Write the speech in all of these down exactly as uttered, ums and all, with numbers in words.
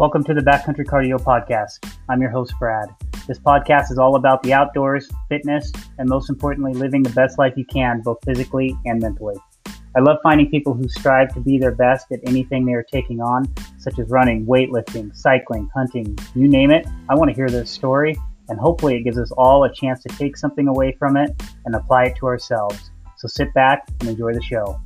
Welcome to the Backcountry Cardio Podcast. I'm your host, Brad. This podcast is all about the outdoors, fitness, and most importantly, living the best life you can, both physically and mentally. I love finding people who strive to be their best at anything they are taking on, such as running, weightlifting, cycling, hunting, you name it. I want to hear their story, and hopefully it gives us all a chance to take something away from it and apply it to ourselves. So sit back and enjoy the show.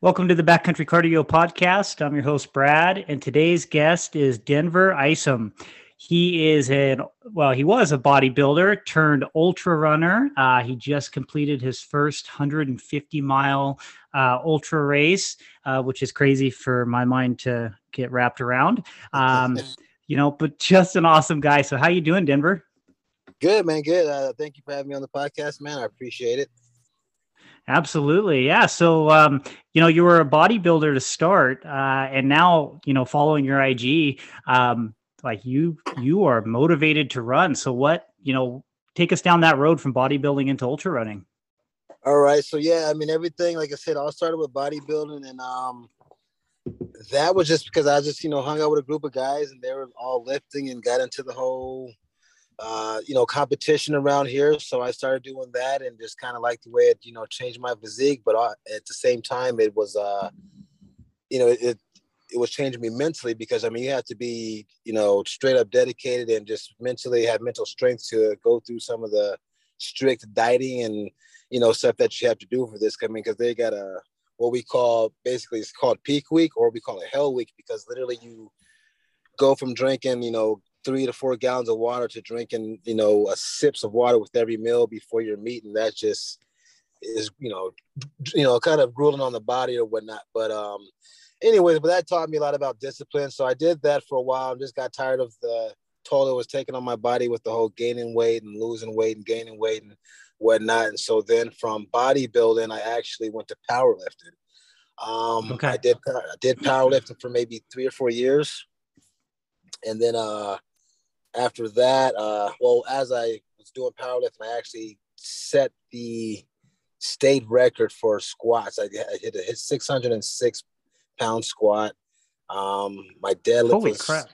Welcome to the Backcountry Cardio Podcast. I'm your host, Brad, and today's guest is Denver Isom. He is an, well, he was a bodybuilder turned ultra runner. Uh, he just completed his first one hundred fifty mile uh, ultra race, uh, which is crazy for my mind to get wrapped around. Um, you know, but just an awesome guy. So how you doing, Denver? Good, man. Good. Uh, thank you for having me on the podcast, man. I appreciate it. Absolutely. Yeah. So, um, you know, you were a bodybuilder to start, uh, and now, you know, following your I G, um, like you, you are motivated to run. So what, you know, take us down that road from bodybuilding into ultra running. All right. So, yeah, I mean, everything, like I said, all started with bodybuilding, and, um, that was just because I just, you know, hung out with a group of guys, and they were all lifting, and got into the whole, Uh, you know, competition around here. So I started doing that, and just kind of like the way it, you know, changed my physique. But I, at the same time, it was, uh, you know, it it was changing me mentally, because, I mean, you have to be, you know, straight up dedicated, and just mentally have mental strength to go through some of the strict dieting and, you know, stuff that you have to do for this. I mean, because they got a, what we call, basically it's called peak week, or we call it hell week, because literally you go from drinking, you know, three to four gallons of water to drinking, you know, a sips of water with every meal before your meat. And that just is, you know, you know, kind of grueling on the body or whatnot. But um, anyways, but that taught me a lot about discipline. So I did that for a while, and just got tired of the toll it was taking on my body with the whole gaining weight and losing weight and gaining weight and whatnot. And so then from bodybuilding, I actually went to powerlifting. Um, okay. I did, I did powerlifting for maybe three or four years. And then, uh, after that, uh, well, as I was doing powerlifting, I actually set the state record for squats. I, I hit a hit six hundred six pound squat. Um, my deadlift Holy was crap.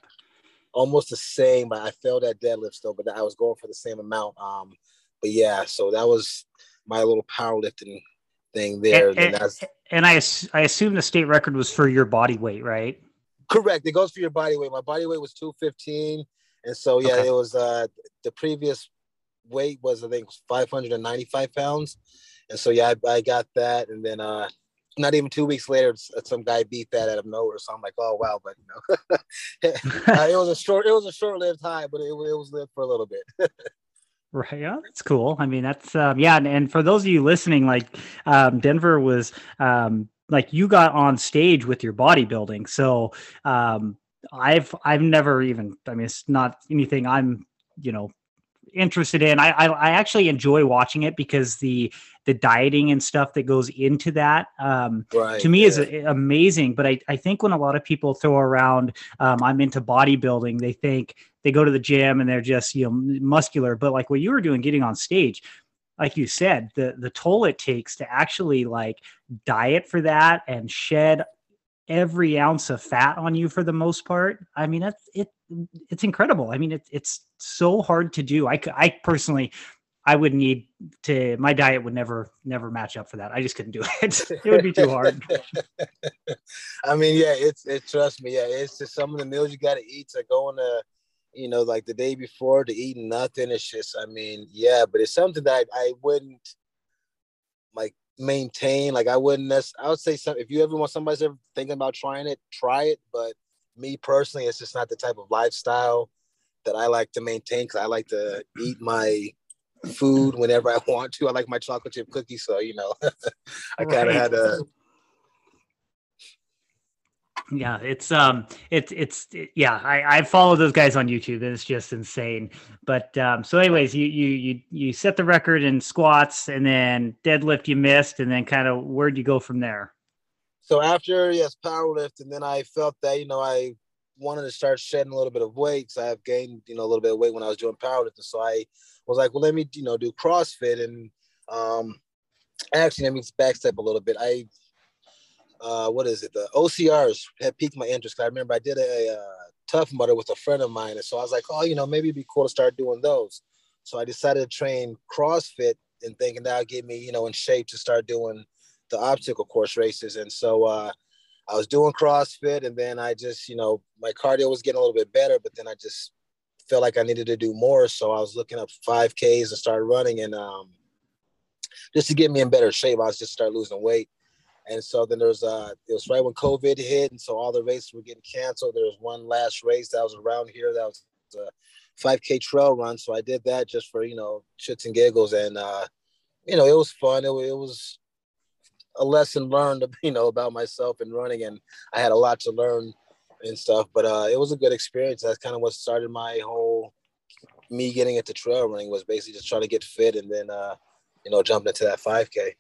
almost the same. I failed at deadlifts though, but I was going for the same amount. Um, but yeah, so that was my little powerlifting thing there. And, and, and, that's, and I, I assume the state record was for your body weight, right? Correct. It goes for your body weight. My body weight was two fifteen. And so, yeah, okay. It was, uh, the previous weight was, I think, five hundred ninety-five pounds. And so, yeah, I, I got that. And then, uh, not even two weeks later, some guy beat that out of nowhere. So I'm like, oh, wow. But you know, uh, it was a short, it was a short lived high, but it, it was lived for a little bit. Right. Yeah, that's cool. I mean, that's, um, yeah. And, and for those of you listening, like, um, Denver was, um, like you got on stage with your bodybuilding. So, um, I've, I've never even, I mean, it's not anything I'm, you know, interested in. I, I, I actually enjoy watching it, because the, the dieting and stuff that goes into that, um, right, to me yeah. is a, amazing. But I, I think when a lot of people throw around, um, I'm into bodybuilding, they think they go to the gym and they're just, you know, muscular, but like what you were doing, getting on stage, like you said, the, the toll it takes to actually like diet for that and shed every ounce of fat on you for the most part. I mean, that's it. It's incredible. I mean, it, it's so hard to do. I, I personally, I would need to, my diet would never, never match up for that. I just couldn't do it. It would be too hard. I mean, yeah, it's, it, trust me. Yeah. It's just some of the meals you got to eat, to going to, you know, like the day before to eat nothing. It's just, I mean, yeah, but it's something that I, I wouldn't like, maintain. Like I wouldn't necessarily, I would say some, if you ever want, somebody's ever thinking about trying it, try it. But me personally, it's just not the type of lifestyle that I like to maintain, because I like to eat my food whenever I want to. I like my chocolate chip cookies, so you know, I kind of had to. Yeah, it's um, it's it's it, yeah. I I follow those guys on YouTube, and it's just insane. But um, so anyways, you you you you set the record in squats, and then deadlift you missed, and then kind of where'd you go from there? So after yes, powerlift, and then I felt that you know I wanted to start shedding a little bit of weight. So I've gained you know a little bit of weight when I was doing powerlifting. So I was like, well, let me you know do CrossFit, and um, actually let me backstep a little bit. I uh, what is it? The O C Rs had piqued my interest. I remember I did a, a Tough Mudder with a friend of mine. And so I was like, oh, you know, maybe it'd be cool to start doing those. So I decided to train CrossFit and thinking that would get me, you know, in shape to start doing the obstacle course races. And so uh, I was doing CrossFit, and then I just, you know, my cardio was getting a little bit better, but then I just felt like I needed to do more. So I was looking up five Ks and started running, and um, just to get me in better shape, I was just started losing weight. And so then there's uh, it was right when COVID hit. And so all the races were getting canceled. There was one last race that was around here that was a five K trail run. So I did that just for, you know, shits and giggles. And, uh, you know, it was fun. It, it was a lesson learned, you know, about myself and running. And I had a lot to learn and stuff, but uh, it was a good experience. That's kind of what started my whole, me getting into trail running, was basically just trying to get fit and then, uh, you know, jumping into that five K.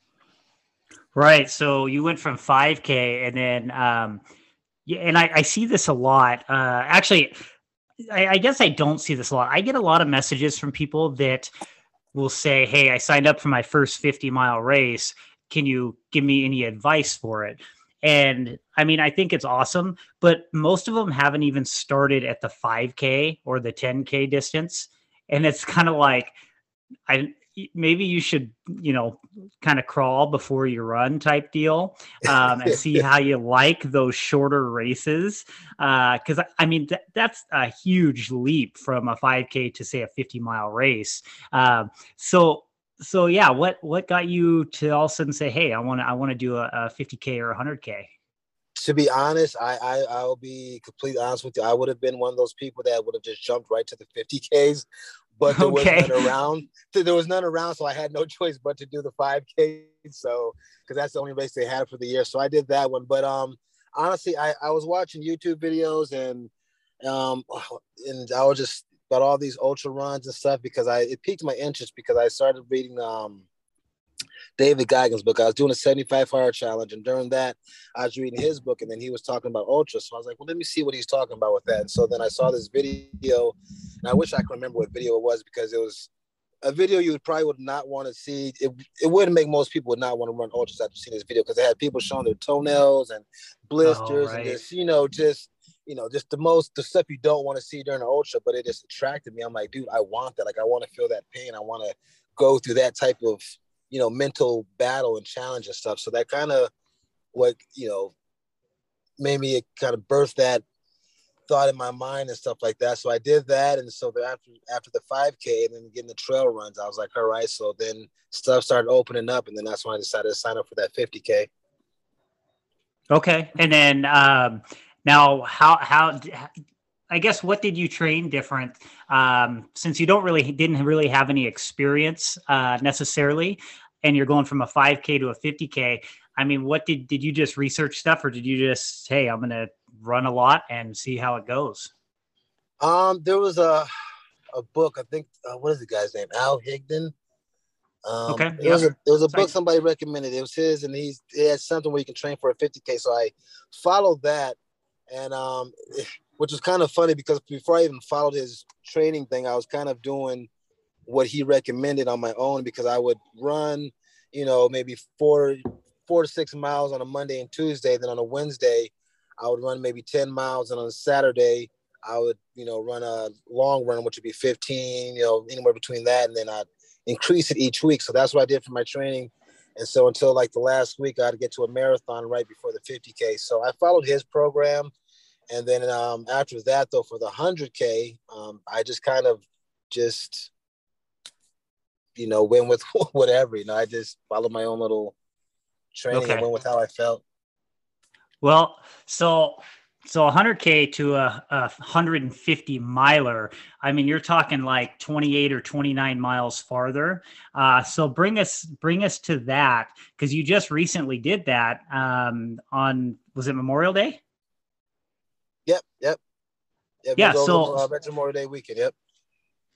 Right. So you went from five K, and then, um, yeah, and I, I see this a lot. Uh, actually, I, I guess I don't see this a lot. I get a lot of messages from people that will say, hey, I signed up for my first fifty mile race. Can you give me any advice for it? And I mean, I think it's awesome, but most of them haven't even started at the five K or the ten K distance. And it's kind of like, I maybe you should, you know, kind of crawl before you run type deal, um, and see how you like those shorter races. Uh, cause I mean, th- that's a huge leap from a five K to say a fifty mile race. Um, so, so yeah, what, what got you to all of a sudden say, hey, I want to, I want to do a, a fifty K or a hundred K? To be honest, I, I, I'll be completely honest with you. I would have been one of those people that would have just jumped right to the fifty Ks, but there okay. was none around. There was none around, so I had no choice but to do the five K. So, because that's the only race they had for the year, so I did that one. But um, honestly, I, I was watching YouTube videos, and um, and I was just about all these ultra runs and stuff, because I it piqued my interest, because I started reading um David Goggins' book. I was doing a seventy-five hour challenge, and during that, I was reading his book, and then he was talking about ultra. So I was like, well, let me see what he's talking about with that. And so then I saw this video. And I wish I could remember what video it was, because it was a video you would probably would not want to see. It, it wouldn't make most people would not want to run ultras after seeing this video, because they had people showing their toenails and blisters, oh, right. and just, you know, just, you know, just the most, the stuff you don't want to see during an ultra, but it just attracted me. I'm like, dude, I want that. Like, I want to feel that pain. I want to go through that type of, you know, mental battle and challenge and stuff. So that kind of what, you know, made me kind of birth that thought in my mind and stuff like that. So I did that, and so after after the five K and then getting the trail runs, I was like, all right. So then stuff started opening up, and then that's when I decided to sign up for that fifty K. Okay. And then um now how how I guess what did you train different, um since you don't really didn't really have any experience uh necessarily, and you're going from a five K to a fifty K? I mean, what did did you just research stuff, or did you just, hey, I'm gonna run a lot and see how it goes? Um, there was a a book, I think, uh, what is the guy's name? Al Higdon. Um, okay. It, yeah. was a, it was a book somebody recommended. It was his, and he's he had something where you can train for a fifty K. So I followed that, and um, which was kind of funny, because before I even followed his training thing, I was kind of doing what he recommended on my own, because I would run, you know, maybe four four to six miles on a Monday and Tuesday. Then on a Wednesday, I would run maybe ten miles, and on a Saturday, I would, you know, run a long run, which would be fifteen, you know, anywhere between that, and then I'd increase it each week. So that's what I did for my training. And so until like the last week, I'd get to a marathon right before the fifty K. So I followed his program, and then um, after that, though, for the one hundred K, um, I just kind of just, you know, went with whatever. You know, I just followed my own little training okay. and went with how I felt. Well, so, so one hundred K to a, a one hundred fifty miler, I mean, you're talking like twenty-eight or twenty-nine miles farther. Uh, so bring us, bring us to that. Cause you just recently did that, um, on, was it Memorial Day? Yep. Yep. yep yeah. So over, uh, Memorial Day weekend. Yep.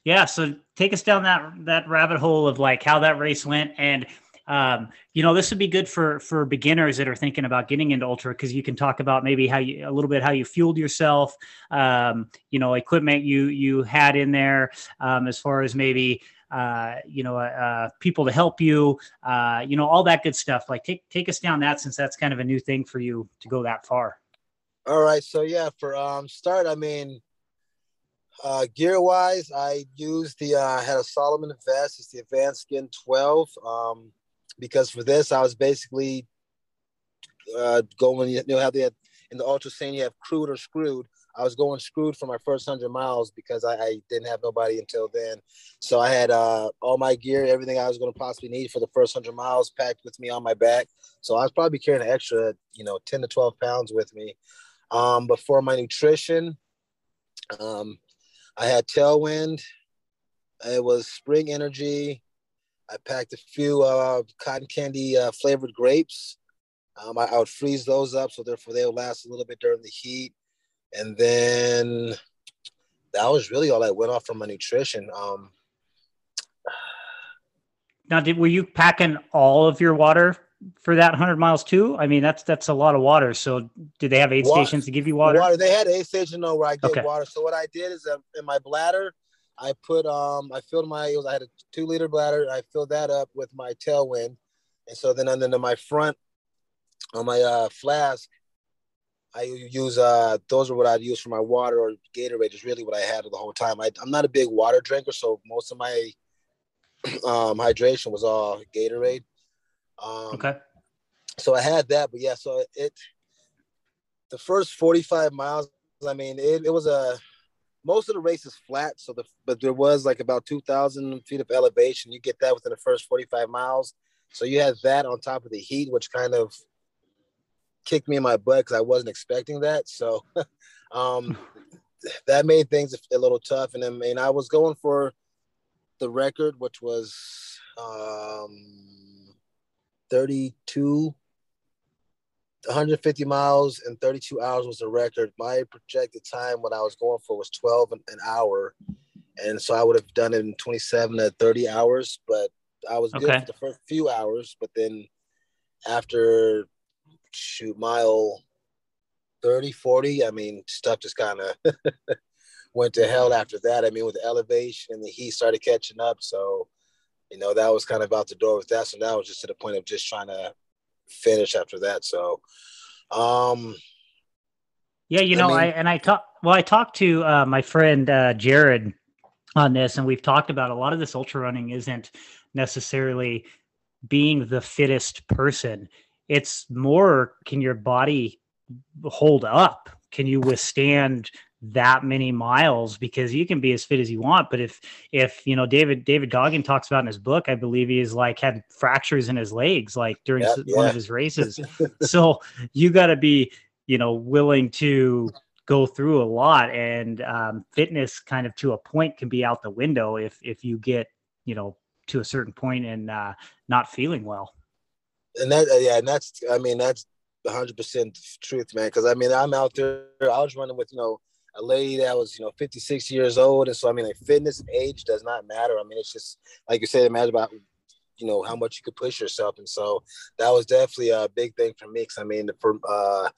Yeah. So take us down that, that rabbit hole of like how that race went. And Um, you know, this would be good for, for beginners that are thinking about getting into ultra, because you can talk about maybe how you, a little bit how you fueled yourself, um, you know, equipment you, you had in there, um, as far as maybe, uh, you know, uh, people to help you, uh, you know, all that good stuff. Like take, take us down that, since that's kind of a new thing for you to go that far. All right. So yeah, for um start, I mean, uh, gear wise, I used the, uh, I had a Salomon vest. It's the Advanced Skin twelve. Um, because for this, I was basically, uh, going, you know, how they had in the Ultra scene, you have crude or screwed. I was going screwed for my first hundred miles because I, I didn't have nobody until then. So I had uh, all my gear, everything I was going to possibly need for the first hundred miles packed with me on my back. So I was probably carrying an extra, you know, ten to twelve pounds with me. Um, but for my nutrition, um, I had Tailwind. It was Spring Energy. I packed a few uh, cotton candy uh, flavored grapes. Um, I, I would freeze those up, so therefore they would last a little bit during the heat. And then that was really all that went off from my nutrition. Um, now, did, were you packing all of your water for that hundred miles too? I mean, that's, that's a lot of water. So did they have aid water, stations to give you water? water? They had an aid station though, where I get okay. water. So what I did is uh, in my bladder, I put, um, I filled my, it was, I had a two liter bladder. I filled that up with my Tailwind. And so then under my front on my uh, flask, I use, uh, those are what I'd use for my water, or Gatorade is really what I had the whole time. I, I'm not a big water drinker, so most of my um, hydration was all Gatorade. Um, okay. So I had that, but yeah, so it, the first forty-five miles, I mean, it, it was a, most of the race is flat, so the, but there was like about two thousand feet of elevation. You get that within the first forty-five miles. So you had that on top of the heat, which kind of kicked me in my butt because I wasn't expecting that. So um, that made things a, a little tough. And I mean, I was going for the record, which was um, thirty-two, one hundred fifty miles and thirty-two hours was the record. My projected time when I was going for was twelve an, an hour. And so I would have done it in twenty-seven to thirty hours, but I was okay. good for the first few hours. But then after shoot mile thirty, forty, I mean, stuff just kind of went to hell after that. I mean, with the elevation and the heat started catching up. So, you know, that was kind of out the door with that. So now it's just to the point of just trying to finish after that. So, um, yeah, you know, I, mean, I and I talked, well, I talked to uh, my friend uh, Jared on this, and we've talked about a lot of this ultra running isn't necessarily being the fittest person. It's more, can your body hold up? Can you withstand that many miles? Because you can be as fit as you want, but if, if, you know, David, David Goggins talks about in his book, I believe he is like had fractures in his legs, like during yeah, yeah. one of his races. So you gotta be, you know, willing to go through a lot, and um, fitness kind of to a point can be out the window if, if you get, you know, to a certain point and uh, not feeling well. And that, yeah, and that's, I mean, that's one hundred percent truth, man. Because I mean, I'm out there, I was running with, you know, a lady that was, you know, fifty-six years old. And so, I mean, like fitness and age does not matter. I mean, it's just, like you said, it matters about, you know, how much you could push yourself. And so that was definitely a big thing for me. Because I mean, for, uh,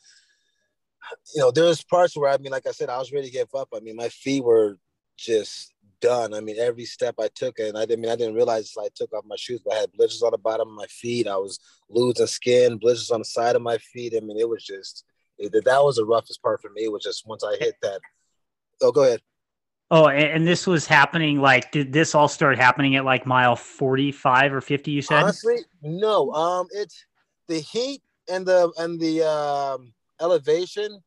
you know, there's parts where, I mean, like I said, I was ready to give up. I mean, my feet were just done. I mean, every step I took, and I didn't I mean I didn't realize I took off my shoes, but I had blisters on the bottom of my feet. I was losing skin, blisters on the side of my feet. I mean, it was just it, that was the roughest part for me. It was just once I hit that. Oh, go ahead. Oh, and this was happening. Like, did this all start happening at like mile forty-five or fifty? You said honestly, no. Um, it's the heat and the and the um, elevation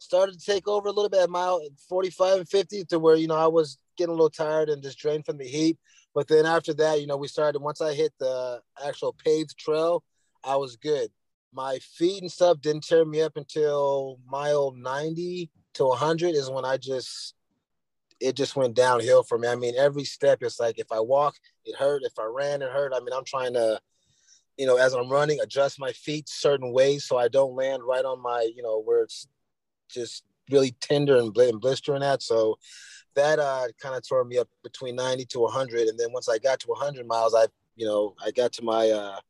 started to take over a little bit at mile forty-five and fifty, to where, you know, I was getting a little tired and just drained from the heat. But then after that, you know, we started, once I hit the actual paved trail, I was good. My feet and stuff didn't tear me up until mile ninety to one hundred is when I just, it just went downhill for me. I mean, every step, it's like, if I walk, it hurt. If I ran, it hurt. I mean, I'm trying to, you know, as I'm running, adjust my feet certain ways so I don't land right on my, you know, where it's just really tender and blistering at. So that uh, kind of tore me up between ninety to one hundred. And then once I got to one hundred miles, I, you know, I got to my uh,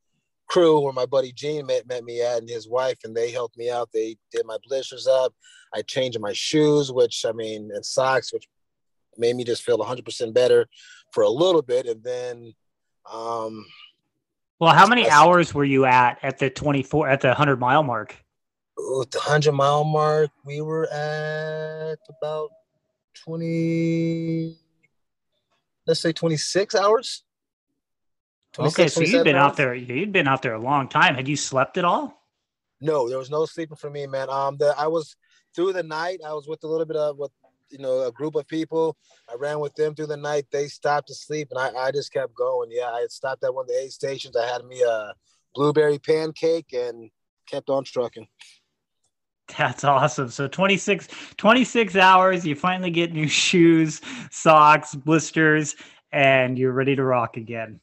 crew where my buddy Gene met, met me at, and his wife, and they helped me out. They did my blisters up. I changed my shoes, which I mean, and socks, which made me just feel one hundred percent better for a little bit. And then, um, well, how many I, hours were you at, at the twenty-four, at the hundred mile mark? Oh, the hundred mile mark, we were at about twenty, let's say twenty-six hours. Okay, so you'd been hours. out there, you'd been out there a long time. Had you slept at all? No, there was no sleeping for me, man. Um, the, I was through the night. I was with a little bit of, with, you know, a group of people. I ran with them through the night. They stopped to sleep, and I, I just kept going. Yeah, I had stopped at one of the aid stations. I had me a blueberry pancake and kept on trucking. That's awesome. So twenty-six, twenty-six hours, you finally get new shoes, socks, blisters, and you're ready to rock again.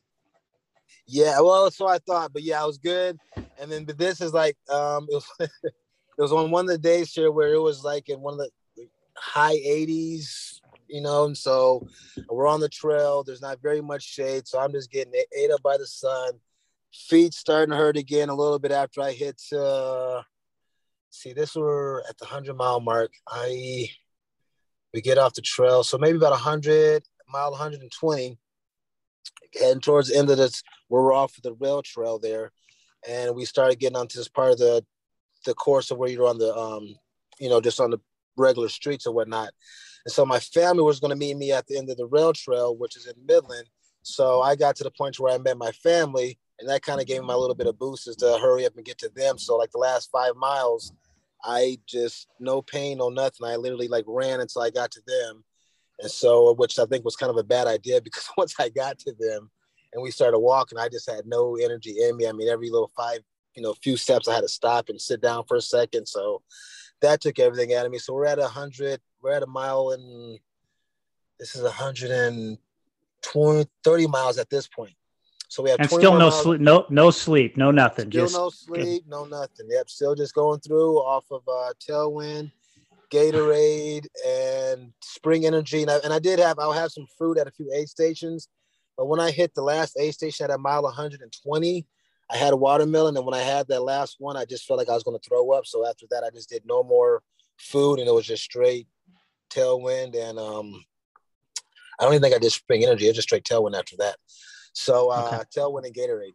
Yeah, well, that's what I thought. But, yeah, I was good. And then but this is like um, it, was, it was on one of the days here where it was like in one of the high eighties, you know, and so we're on the trail. There's not very much shade, so I'm just getting ate up by the sun. Feet starting to hurt again a little bit after I hit uh, – see, this were at the hundred-mile mark. I we get off the trail, so maybe about one hundred, mile one hundred twenty, and towards the end of this, we're off the rail trail there, and we started getting onto this part of the the course of where you're on the, um, you know, just on the regular streets or whatnot. And so my family was going to meet me at the end of the rail trail, which is in Midland. So I got to the point where I met my family, and that kind of gave me my little bit of boost is to hurry up and get to them. So like the last five miles, I just no pain, no nothing. I literally like ran until I got to them. And so, which I think was kind of a bad idea because once I got to them and we started walking, I just had no energy in me. I mean, every little five, you know, few steps I had to stop and sit down for a second. So that took everything out of me. So we're at a hundred, we're at a mile and this is one hundred twenty, thirty miles at this point. So we have and still no sleep, no no sleep, no nothing. Still just no sleep, no nothing. Yep, still just going through off of uh, Tailwind, Gatorade, and Spring Energy. And I, and I did have, I'll have some fruit at a few aid stations. But when I hit the last aid station at a mile one hundred twenty, I had a watermelon. And when I had that last one, I just felt like I was going to throw up. So after that, I just did no more food. And it was just straight Tailwind. And um, I don't even think I did Spring Energy. It was just straight Tailwind after that. So uh, okay. Tailwind and Gatorade.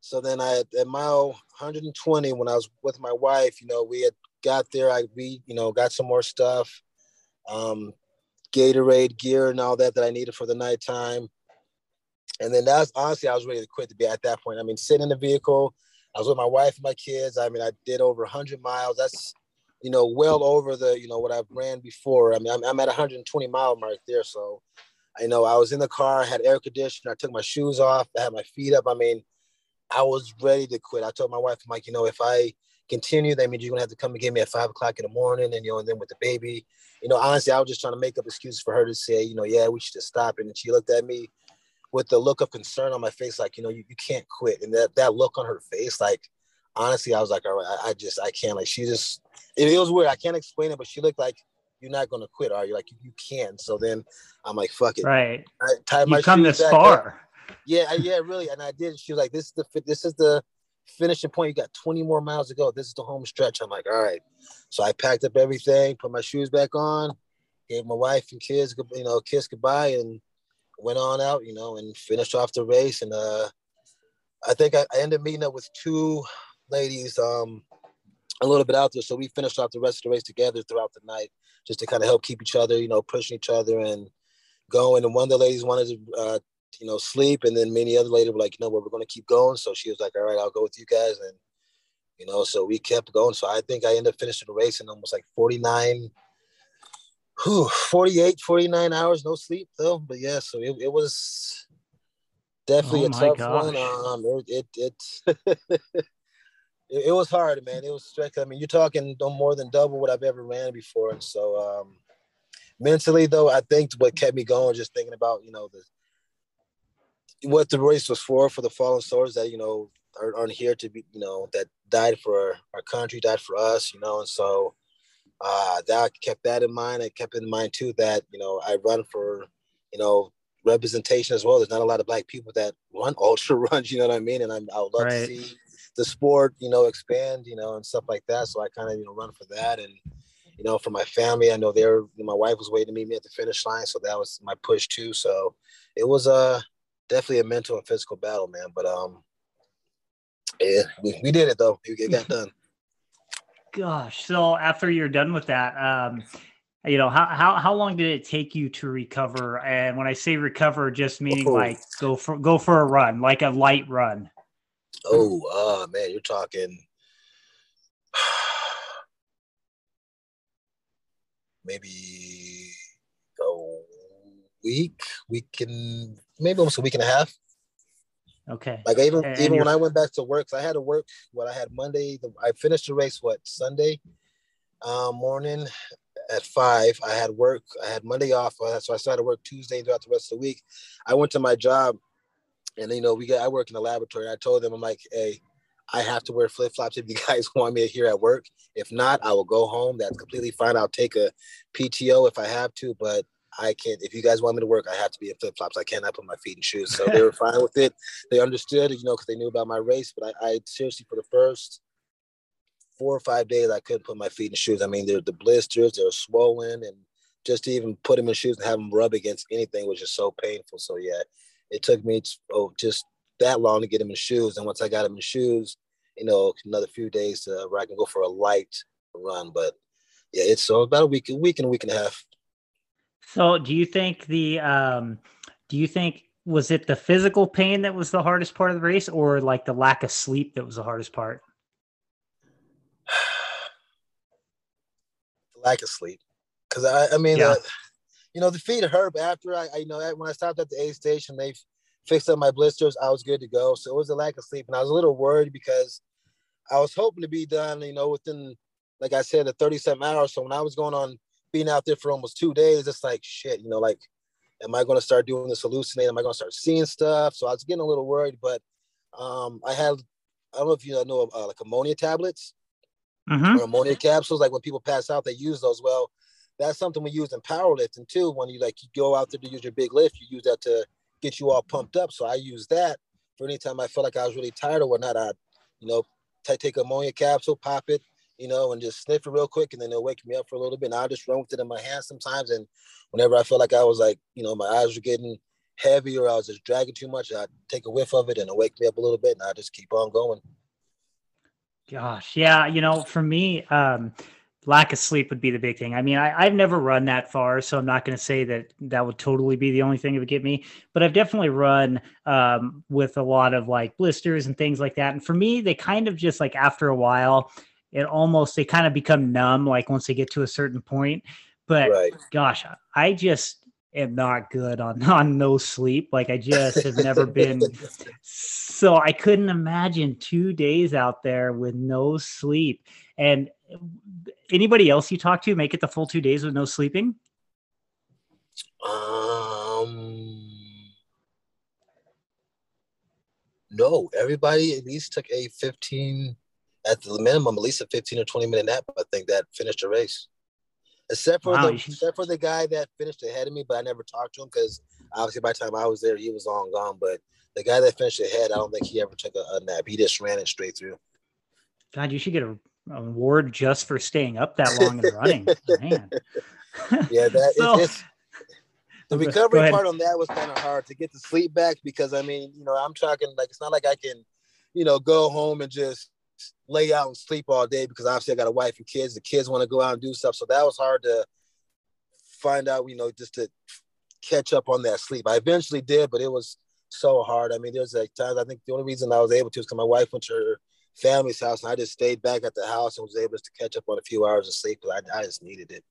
So then I at mile one hundred twenty, when I was with my wife, you know, we had got there. I we you know got some more stuff, um, Gatorade gear and all that that I needed for the nighttime. And then that's honestly, I was ready to quit to be at that point. I mean, sitting in the vehicle, I was with my wife and my kids. I mean, I did over one hundred miles. That's you know well over the you know what I've ran before. I mean, I'm, I'm at one hundred twenty mile mark there, so. I know I was in the car, I had air conditioning, I took my shoes off, I had my feet up. I mean, I was ready to quit. I told my wife, I'm like, you know, if I continue, that means you're going to have to come and get me at five o'clock in the morning and, you know, and then with the baby. You know, honestly, I was just trying to make up excuses for her to say, you know, yeah, we should just stop. And she looked at me with the look of concern on my face, like, you know, you, you can't quit. And that, that look on her face, like, honestly, I was like, all right, I, I just, I can't. Like, she just, it, it was weird. I can't explain it, but she looked like, you're not going to quit, are you? Like, you can. So then I'm like, fuck it. Right. I tied my shoes back up. You've come this far. Yeah, yeah, really. And I did. She was like, this is the this is the finishing point. You got twenty more miles to go. This is the home stretch. I'm like, all right. So I packed up everything, put my shoes back on, gave my wife and kids, you know, kiss goodbye, and went on out, you know, and finished off the race. And uh, I think I, I ended up meeting up with two ladies um, a little bit out there. So we finished off the rest of the race together throughout the night, just to kind of help keep each other, you know, pushing each other and going. And one of the ladies wanted to, uh, you know, sleep. And then many other ladies were like, you know what, we're going to keep going. So she was like, all right, I'll go with you guys. And, you know, so we kept going. So I think I ended up finishing the race in almost like forty-nine, whew, forty-eight, forty-nine hours, no sleep though. But yeah, so it, it was definitely oh a tough gosh. one. Um, it, it, it, It was hard, man. It was, I mean, you're talking more than double what I've ever ran before. And so um, mentally, though, I think what kept me going, just thinking about, you know, the, what the race was for, for the fallen soldiers that, you know, aren't here to be, you know, that died for our country, died for us, you know. And so uh, that I kept that in mind. I kept in mind, too, that, you know, I run for, you know, representation as well. There's not a lot of black people that run ultra runs, you know what I mean? And I'm, I would love right. to see the sport, you know, expand, you know, and stuff like that. So I kind of, you know, run for that. And, you know, for my family, I know they're, my wife was waiting to meet me at the finish line. So that was my push too. So it was uh, definitely a mental and physical battle, man. But um, yeah, we, we did it though. It got done. Gosh. So after you're done with that, um, you know, how, how, how long did it take you to recover? And when I say recover, just meaning oh. like go for, go for a run, like a light run. Oh, uh, man, you're talking maybe a week, week and maybe almost a week and a half. Okay. Like even and even when I went back to work, I had to work. What I had Monday, the, I finished the race. What Sunday uh, morning at five, I had work. I had Monday off, so I started to work Tuesday throughout the rest of the week. I went to my job, and you know, we got. I work in the laboratory. I told them, I'm like, hey, I have to wear flip flops if you guys want me here at work. If not, I will go home. That's completely fine. I'll take a P T O if I have to, but I can't. If you guys want me to work, I have to be in flip flops. I cannot put my feet in shoes. So they were fine with it. They understood, you know, because they knew about my race. But I, I seriously, for the first four or five days, I couldn't put my feet in shoes. I mean, they're the blisters, they were swollen, and just to even put them in shoes and have them rub against anything was just so painful. So yeah, it took me oh just. that long to get him in shoes, and once I got him in shoes, you know, another few days to, where I can go for a light run. But yeah, it's so about a week, a week and a week and a half. So, do you think the, um, do you think was it the physical pain that was the hardest part of the race, or like the lack of sleep that was the hardest part? The lack of sleep, because I, I mean, yeah. uh, you know, the feet hurt. But after I, I, you know, when I stopped at the aid station, they've fixed up my blisters, I was good to go. So it was a lack of sleep. And I was a little worried because I was hoping to be done, you know, within, like I said, the thirty-seven hours. So when I was going on being out there for almost two days, it's like, shit, you know, like, am I going to start doing this hallucinating? Am I going to start seeing stuff? So I was getting a little worried, but um, I had, I don't know if you know, uh, like ammonia tablets mm-hmm. or ammonia capsules. Like when people pass out, they use those. Well, that's something we use in powerlifting too. When you like, you go out there to use your big lift, you use that to get you all pumped up. So I used that for any time I felt like I was really tired or whatnot. I'd, you know, t- take an ammonia capsule, pop it, you know, and just sniff it real quick, and then it'll wake me up for a little bit. And I'll just run with it in my hands sometimes. And whenever I felt like I was like, you know, my eyes were getting heavy or I was just dragging too much, I'd take a whiff of it and it'll wake me up a little bit, and I'll just keep on going. Gosh. Yeah. You know, for me, um, lack of sleep would be the big thing. I mean, I, I've never run that far, so I'm not going to say that that would totally be the only thing that would get me, but I've definitely run um, with a lot of like blisters and things like that. And for me, they kind of just like after a while, it almost, they kind of become numb, like once they get to a certain point. But right. gosh, I just am not good on, on no sleep. Like I just have never been. So I couldn't imagine two days out there with no sleep. And anybody else you talk to make it the full two days with no sleeping? Um, no, everybody at least took a fifteen at the minimum, at least a fifteen or twenty minute nap. I think that finished the race, except for wow. the except for the guy that finished ahead of me, but I never talked to him because obviously by the time I was there, he was long gone. But the guy that finished ahead, I don't think he ever took a, a nap. He just ran it straight through. God, you should get a award just for staying up that long and running. Man. Yeah, that so, is the recovery part on that was kind of hard to get the sleep back because I mean, you know, I'm talking like it's not like I can, you know, go home and just lay out and sleep all day because obviously I got a wife and kids. The kids want to go out and do stuff, so that was hard to find out, you know, just to catch up on that sleep. I eventually did, but it was so hard. I mean, there's like times I think the only reason I was able to is because my wife went to her family's house, and I just stayed back at the house and was able to catch up on a few hours of sleep because I, I just needed it.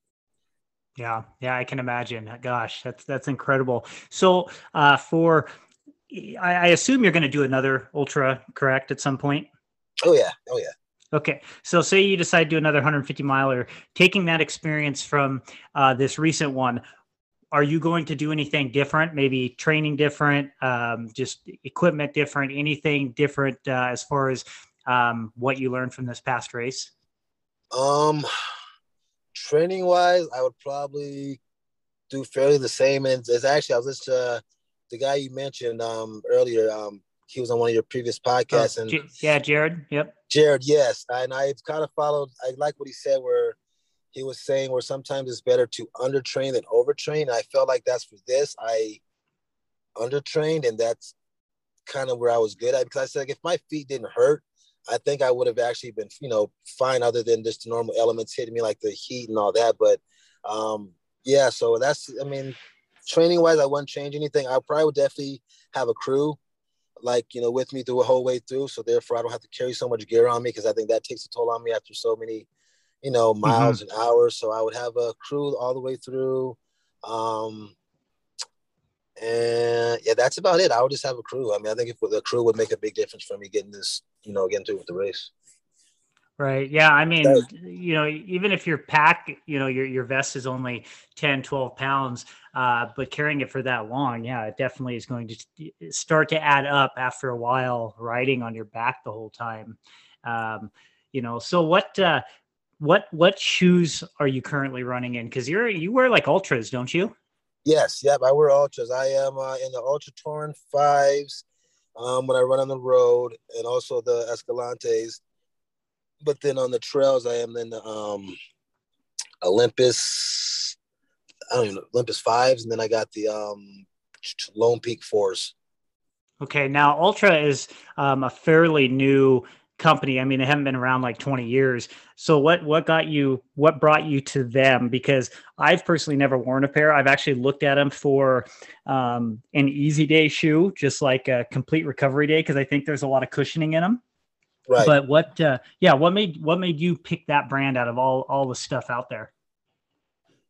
Yeah, yeah, I can imagine. Gosh, that's that's incredible. So, uh, for I, I assume you're going to do another ultra, correct, at some point? Oh yeah, oh yeah. Okay, so say you decide to do another one hundred fifty miler. Taking that experience from uh, this recent one, are you going to do anything different? Maybe training different, um, just equipment different, anything different uh, as far as Um, what you learned from this past race? Um, training wise, I would probably do fairly the same. And it's actually, I was listening to the guy you mentioned um, earlier. Um, he was on one of your previous podcasts. Oh, and G- yeah, Jared. Yep. Jared. Yes. I, and I've kind of followed, I like what he said where he was saying where sometimes it's better to undertrain than overtrain. I felt like that's for this. I undertrained, and that's kind of where I was good at, because I said, like, if my feet didn't hurt, I think I would have actually been, you know, fine, other than just the normal elements hitting me like the heat and all that. But um, yeah, so that's, I mean, training wise, I wouldn't change anything. I probably would definitely have a crew, like, you know, with me through a whole way through. So therefore I don't have to carry so much gear on me, because I think that takes a toll on me after so many, you know, miles mm-hmm. and hours. So I would have a crew all the way through. Um, and yeah, that's about it. I would just have a crew. I mean, I think if the crew would make a big difference for me getting this, you know, getting through with the race. Right. Yeah. I mean, was, you know, even if your pack, you know, your, your vest is only ten, twelve pounds, uh, but carrying it for that long, yeah, it definitely is going to start to add up after a while, riding on your back the whole time. Um, you know, so what, uh, what, what shoes are you currently running in? Cause you're, you wear like ultras, don't you? Yes. Yep. I wear ultras. I am uh, in the Ultra Torn fives um, when I run on the road, and also the Escalantes. But then on the trails, I am in the um, Olympus, I don't even know, Olympus fives. And then I got the um, Lone Peak fours. Okay. Now Ultra is um, a fairly new company. I mean, they haven't been around like twenty years. So what, what got you, what brought you to them? Because I've personally never worn a pair. I've actually looked at them for um, an easy day shoe, just like a complete recovery day, because I think there's a lot of cushioning in them. Right. But what, uh, yeah, what made, what made you pick that brand out of all, all the stuff out there?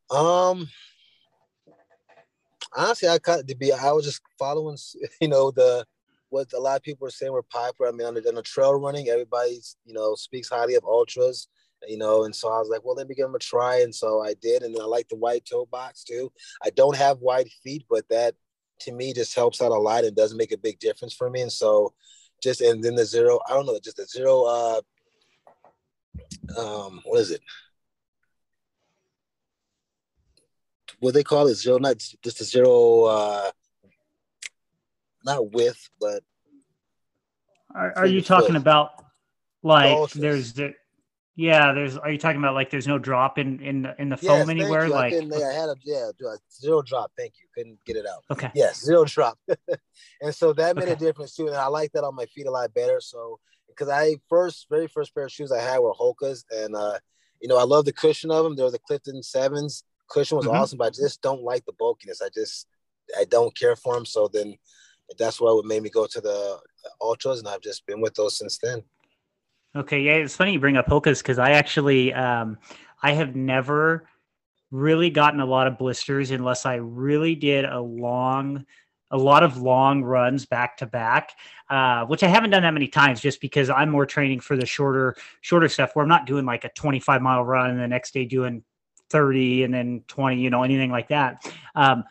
Um, honestly, I kind of, to be, I was just following, you know, the, what a lot of people are saying were popular. I mean, under the trail running, everybody's, you know, speaks highly of ultras, you know? And so I was like, well, let me give them a try. And so I did. And then I like the wide toe box too. I don't have wide feet, but that to me just helps out a lot and doesn't make a big difference for me. And so Just and then the zero, I don't know, just the zero. Uh, um, what is it? What they call it? Zero, not just a zero, uh, not width, but are, are you talking width. about like the there's the yeah, there's are you talking about like there's no drop in in the, in the yes, foam anywhere? You. Like, I, I had a yeah, zero drop. Thank you. Couldn't get it out. Okay. Yes, zero drop. And so that made okay. a difference too. And I like that on my feet a lot better. So, because I first, very first pair of shoes I had were Hokas, and uh, you know, I love the cushion of them. There were the Clifton sevens. Cushion was mm-hmm. awesome, but I just don't like the bulkiness. I just, I don't care for them. So then, that's what made me go to the ultras, and I've just been with those since then. Okay. Yeah. It's funny you bring up Hokas, because I actually, um, I have never really gotten a lot of blisters unless I really did a long, a lot of long runs back to back, uh, which I haven't done that many times, just because I'm more training for the shorter, shorter stuff, where I'm not doing like a twenty-five mile run and the next day doing thirty and then twenty, you know, anything like that. Um,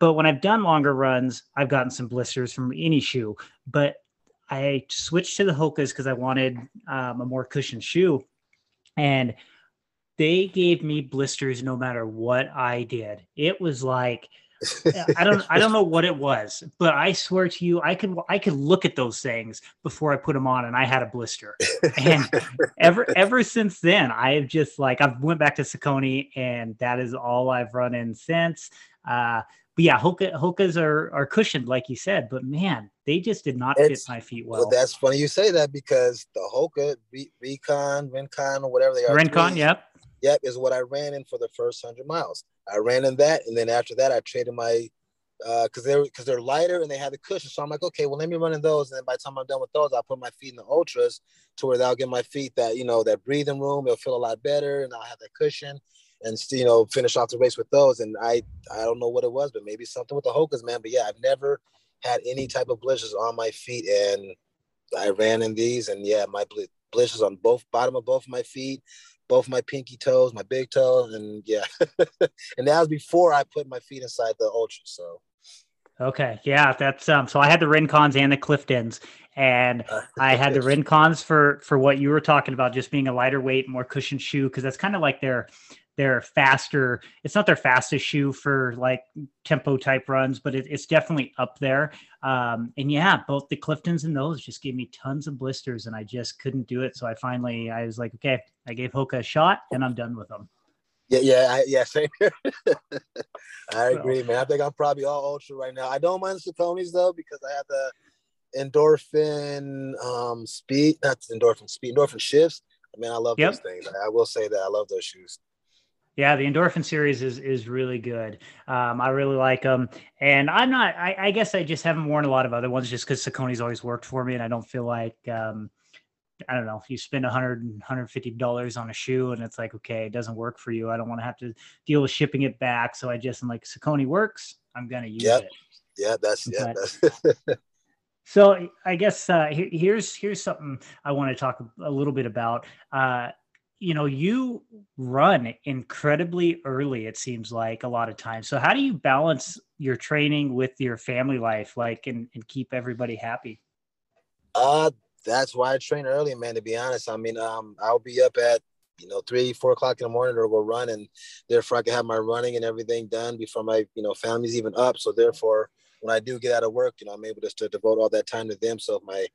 but when I've done longer runs, I've gotten some blisters from any shoe, but I switched to the Hokas because I wanted um, a more cushioned shoe, and they gave me blisters no matter what I did. It was like, I don't, I don't know what it was, but I swear to you, I could, I could look at those things before I put them on, and I had a blister. And ever, ever since then, I have just like, I've went back to Saucony, and that is all I've run in since. Uh, But yeah, Hoka, Hokas are, are cushioned, like you said, but man, they just did not it's, fit my feet well. Well, that's funny you say that, because the Hoka, Recon, Rincon, or whatever they are. Rincon, yep. Yep, is what I ran in for the first one hundred miles. I ran in that, and then after that, I traded my, because uh, they're, they're lighter and they had the cushion. So I'm like, okay, well, let me run in those. And then by the time I'm done with those, I'll put my feet in the Ultras, to where that'll give my feet that, you know, that breathing room. It'll feel a lot better, and I'll have that cushion. And, you know, finish off the race with those. And I, I don't know what it was, but maybe something with the Hokas, man. But yeah, I've never had any type of blisters on my feet, and I ran in these, and yeah, my bl- blisters on both bottom of both of my feet, both my pinky toes, my big toe, and yeah. And that was before I put my feet inside the Ultra. So. Okay. Yeah. That's, um, so I had the Rincons and the Cliftons, and I had the Rincons for, for what you were talking about, just being a lighter weight, more cushioned shoe. Cause that's kind of like their, They're faster. It's not their fastest shoe for like tempo type runs, but it, it's definitely up there. Um, and yeah, both the Cliftons and those just gave me tons of blisters, and I just couldn't do it. So I finally, I was like, okay, I gave Hoka a shot, and I'm done with them. Yeah, yeah, I, yeah, same here. I agree, man. I think I'm probably all ultra right now. I don't mind the Sauconys, though, because I have the endorphin um, speed, not endorphin speed, endorphin shifts. I mean, I love yep. those things. I will say that I love those shoes. Yeah, the Endorphin series is is really good. Um, I really like them. And I'm not, I, I guess I just haven't worn a lot of other ones just because Saucony's always worked for me. And I don't feel like, um, I don't know, if you spend one hundred dollars, one hundred fifty dollars on a shoe and it's like, okay, it doesn't work for you. I don't want to have to deal with shipping it back. So I just am like, Saucony works. I'm going to use yep. it. Yeah, that's, yeah, that's. So I guess uh, here, here's here's something I want to talk a little bit about. Uh, you know, you run incredibly early, it seems like, a lot of times. So how do you balance your training with your family life, like, and, and keep everybody happy? Uh, that's why I train early, man, to be honest. I mean, um, I'll be up at, you know, three, four o'clock in the morning or go run, and therefore I can have my running and everything done before my, you know, family's even up. So therefore, when I do get out of work, you know, I'm able just to devote all that time to them. So if my,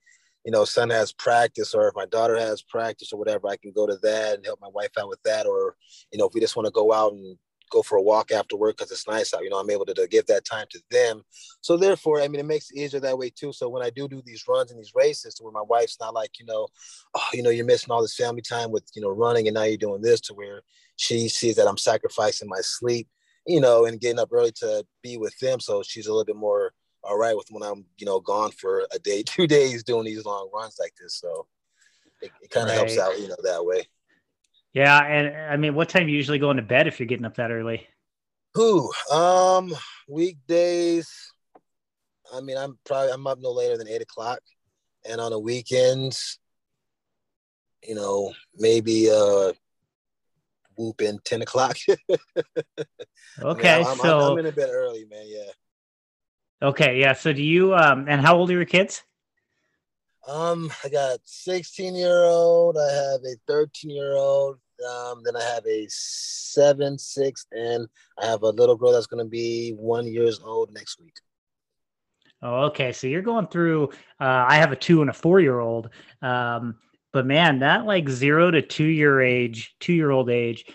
you know, son has practice or if my daughter has practice or whatever, I can go to that and help my wife out with that. Or, you know, if we just want to go out and go for a walk after work because it's nice out, you know, I'm able to, to give that time to them. So therefore, I mean, it makes it easier that way too. So when I do do these runs and these races to where my wife's not like, you know, oh, you know, you're missing all this family time with, you know, running and now you're doing this, to where she sees that I'm sacrificing my sleep, you know, and getting up early to be with them. So she's a little bit more all right with when I'm, you know, gone for a day, two days doing these long runs like this. So it, it kind of right. helps out, you know, that way. Yeah. And I mean, what time are you usually going to bed if you're getting up that early? Ooh, um, weekdays. I mean, I'm probably, I'm up no later than eight o'clock. And on the weekends, you know, maybe, uh, whoop in ten o'clock. Okay. I mean, I'm, so I'm, I'm in a bit early, man. Yeah. Okay. Yeah. So do you, um, and how old are your kids? Um, I got a sixteen year old. I have a thirteen year old. Um, then I have a seven, six, and I have a little girl that's going to be one years old next week. Oh, okay. So you're going through, uh, I have a two and a four year old. Um, but man, that like zero to two year age, two year old age,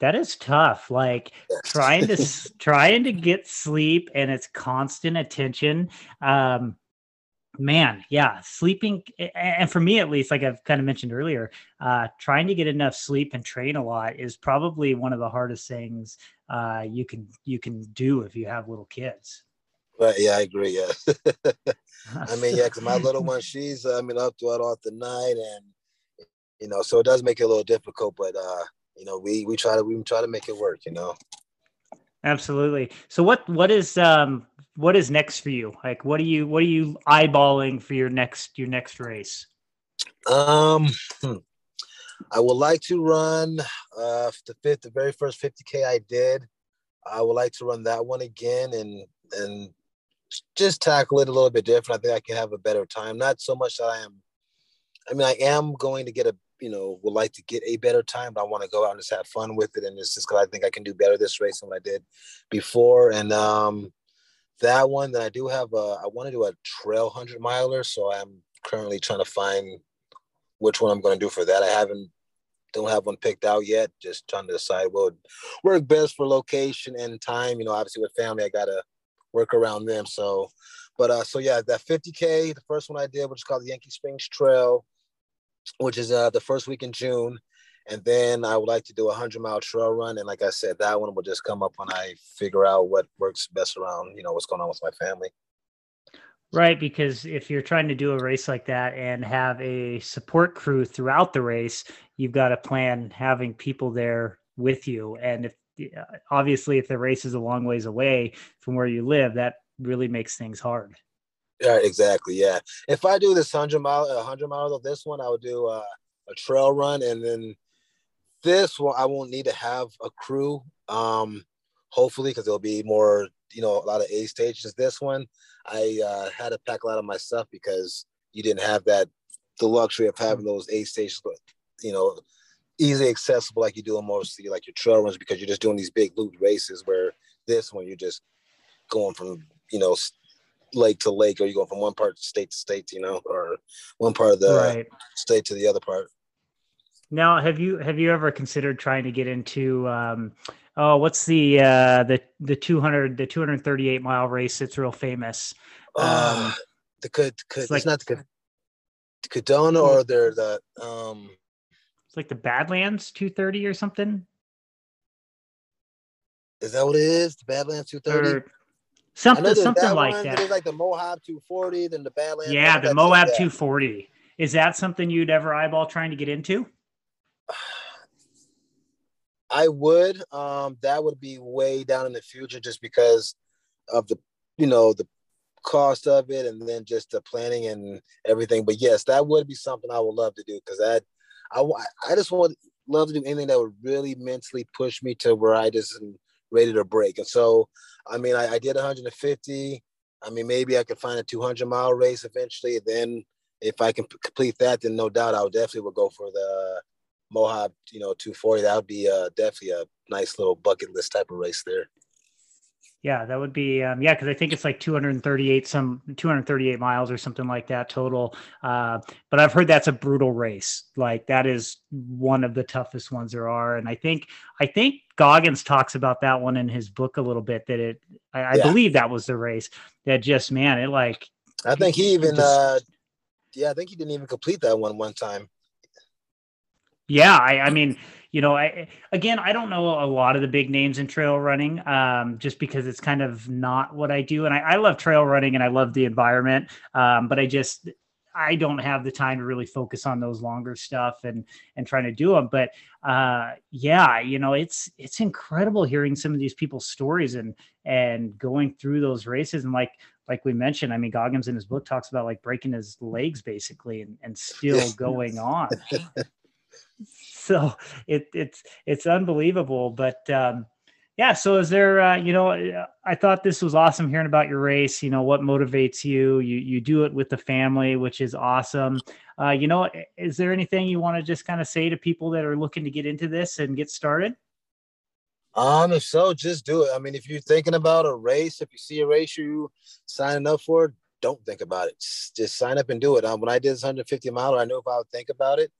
that is tough. Like trying to trying to get sleep and it's constant attention. Um, man, yeah, sleeping. And for me, at least, like I've kind of mentioned earlier, uh, trying to get enough sleep and train a lot is probably one of the hardest things uh, you can you can do if you have little kids. Right. Yeah, I agree. Yeah. I mean, yeah, because my little one, she's I mean up throughout all the night, and you know, so it does make it a little difficult, but. Uh, You know, we, we try to, we try to make it work, you know? Absolutely. So what, what is, um, what is next for you? Like, what are you, what are you eyeballing for your next, your next race? Um, I would like to run, uh, the fifth, the very first fifty K I did. I would like to run that one again and, and just tackle it a little bit different. I think I can have a better time. Not so much that I am, I mean, I am going to get a, you know, would like to get a better time, but I want to go out and just have fun with it. And it's just because I think I can do better this race than what I did before. And um, that one that I do have, a, I want to do a trail hundred miler. So I'm currently trying to find which one I'm going to do for that. I haven't, don't have one picked out yet. Just trying to decide what would work best for location and time. You know, obviously with family, I got to work around them. So, but uh, so yeah, that fifty K, the first one I did, which is called the Yankee Springs Trail, which is uh, the first week in June. And then I would like to do a hundred mile trail run. And like I said, that one will just come up when I figure out what works best around, you know, what's going on with my family. Right. Because if you're trying to do a race like that and have a support crew throughout the race, you've got to plan having people there with you. And if obviously if the race is a long ways away from where you live, that really makes things hard. Yeah, exactly. Yeah. If I do this hundred mile, a hundred miles of this one, I would do uh, a trail run, and then this one I won't need to have a crew. Um, hopefully, because there'll be more, you know, a lot of A stages. This one, I uh, had to pack a lot of my stuff because you didn't have that the luxury of having those A stages, you know, easily accessible like you do in mostly like your trail runs, because you're just doing these big loop races. Where this one, you're just going from, you know, lake to lake, or you go from one part state to state, you know, or one part of the right. state to the other part. Now, have you have you ever considered trying to get into um, oh, what's the uh, the the two hundred the two thirty-eight mile race? It's real famous. Um, uh, the good, good it's, like, it's not the, the Cadona or they're the um, it's like the Badlands two thirty or something. Is that what it is? The Badlands two thirty. Or, Something, something that like one, that. There's like the Moab two forty, then the Badlands. Yeah, the Moab two forty. Is that something you'd ever eyeball trying to get into? I would. Um, that would be way down in the future, just because of the, you know, the cost of it, and then just the planning and everything. But yes, that would be something I would love to do, because I, I, I just would love to do anything that would really mentally push me to where I just am ready to break. And so, I mean, I, I did one fifty. I mean, maybe I could find a two hundred mile race eventually. Then if I can p- complete that, then no doubt I would definitely would go for the Moab, you know, two forty. That would be uh, definitely a nice little bucket list type of race there. Yeah, that would be, um, yeah, because I think it's like two thirty-eight, some two thirty-eight miles or something like that total. Uh, but I've heard that's a brutal race. Like, that is one of the toughest ones there are. And I think, I think Goggins talks about that one in his book a little bit, that it, I, I yeah. believe that was the race that just, man, it like, I think he even, just, uh, yeah, I think he didn't even complete that one one time. Yeah. I, I mean, you know, I, again, I don't know a lot of the big names in trail running, um, just because it's kind of not what I do. And I, I love trail running and I love the environment. Um, but I just, I don't have the time to really focus on those longer stuff and, and trying to do them. But uh, yeah, you know, it's, it's incredible hearing some of these people's stories and, and going through those races. And like, like we mentioned, I mean, Goggins in his book talks about like breaking his legs basically and, and still going on. So it, it's, it's unbelievable, but, um, yeah. So is there, uh, you know, I thought this was awesome hearing about your race, you know, what motivates you, you, you do it with the family, which is awesome. Uh, you know, is there anything you want to just kind of say to people that are looking to get into this and get started? Um, if so, just do it. I mean, if you're thinking about a race, if you see a race you signing up for, don't think about it. Just sign up and do it. Um, when I did this one fifty miler, I know if I would think about it,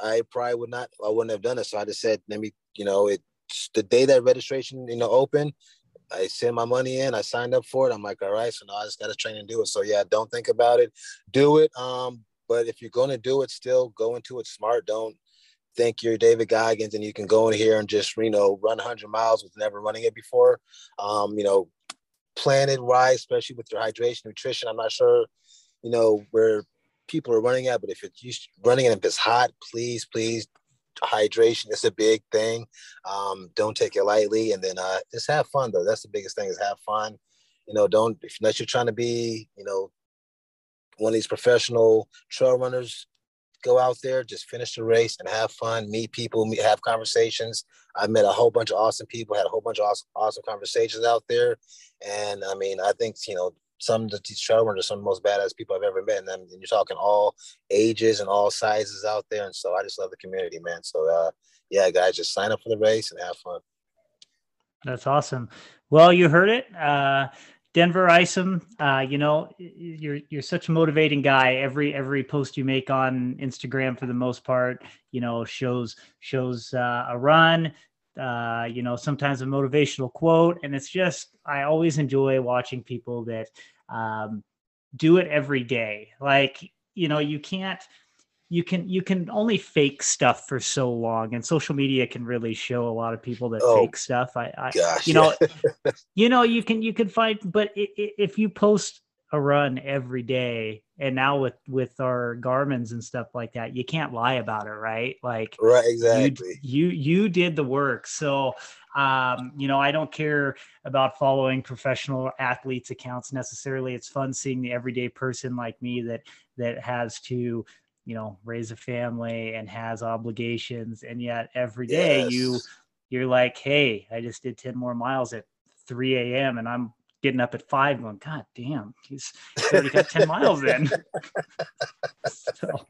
I probably would not, I wouldn't have done it. So I just said, let me, you know, it's the day that registration, you know, opened, I sent my money in, I signed up for it. I'm like, all right, so now I just got to train and do it. So yeah, don't think about it, do it. Um, but if you're going to do it, still go into it smart. Don't think you're David Goggins and you can go in here and just, you know, run a hundred miles with never running it before. Um, you know, plan it right, especially with your hydration, nutrition. I'm not sure, you know, where people are running at, but if it's used to running and if it's hot, please, please, hydration is a big thing. Um, don't take it lightly, and then uh, just have fun though. That's the biggest thing, is have fun. You know, don't, if unless you're trying to be, you know, one of these professional trail runners, go out there, just finish the race and have fun, meet people, meet, have conversations. I met a whole bunch of awesome people, had a whole bunch of awesome, awesome conversations out there, and I mean, I think, you know, some of the trail runners are some of the most badass people I've ever met. And, and you're talking all ages and all sizes out there. And so I just love the community, man. So, uh, yeah, guys, just sign up for the race and have fun. That's awesome. Well, you heard it. Uh, Denver Isom, uh, you know, you're, you're such a motivating guy. Every, every post you make on Instagram for the most part, you know, shows, shows uh, a run, uh, you know, sometimes a motivational quote. And it's just, I always enjoy watching people that, um, do it every day. Like, you know, you can't, you can, you can only fake stuff for so long, and social media can really show a lot of people that oh, fake stuff. I, I gosh, you know, yeah. you know, you can, you can find, but it, it, if you post a run every day, and now with, with our Garmins and stuff like that, you can't lie about it. Right. Like, right, exactly. You, you, you did the work. So, um, you know, I don't care about following professional athletes accounts necessarily. It's fun seeing the everyday person like me that, that has to, you know, raise a family and has obligations. And yet every day yes. you, you're like, hey, I just did ten more miles at three a.m. and I'm getting up at five going, God damn, he's already got ten miles in. So,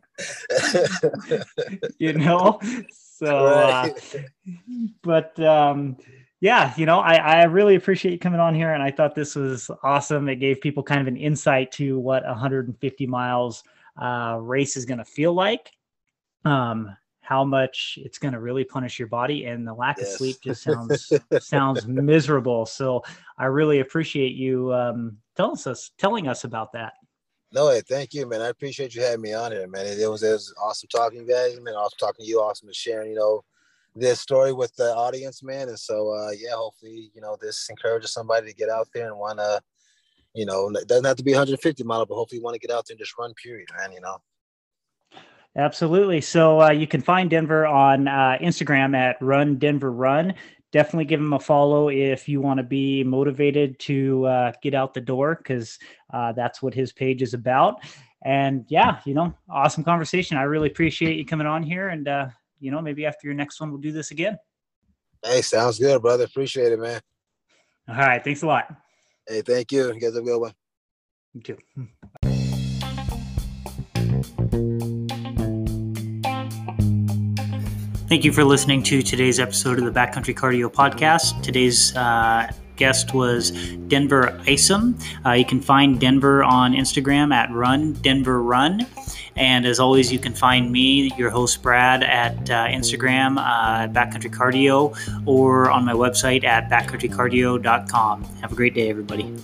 you know, so, uh, but, um, yeah, you know, I, I really appreciate you coming on here, and I thought this was awesome. It gave people kind of an insight to what one fifty miles, uh, race is going to feel like. Um, how much it's going to really punish your body. And the lack yes. of sleep just sounds sounds miserable. So I really appreciate you um, telling us telling us about that. No, hey, thank you, man. I appreciate you having me on here, man. It, it was it was awesome talking to you guys, man. Awesome talking to you. Awesome to sharing, you know, this story with the audience, man. And so, uh, yeah, hopefully, you know, this encourages somebody to get out there and want to, you know, it doesn't have to be one hundred fifty mile, but hopefully you want to get out there and just run, period, man, you know. Absolutely. So uh, you can find Denver on uh, Instagram at run denver run. Definitely give him a follow if you want to be motivated to uh, get out the door, because uh, that's what his page is about. And yeah, you know, awesome conversation. I really appreciate you coming on here, and uh, you know, maybe after your next one, we'll do this again. Hey, sounds good, brother. Appreciate it, man. All right. Thanks a lot. Hey, thank you. You guys have a good one. You too. Thank you for listening to today's episode of the Backcountry Cardio Podcast. Today's uh, guest was Denver Isom. Uh, you can find Denver on Instagram at run denver run. And as always, you can find me, your host, Brad, at uh, Instagram, uh, Backcountry Cardio, or on my website at backcountry cardio dot com. Have a great day, everybody.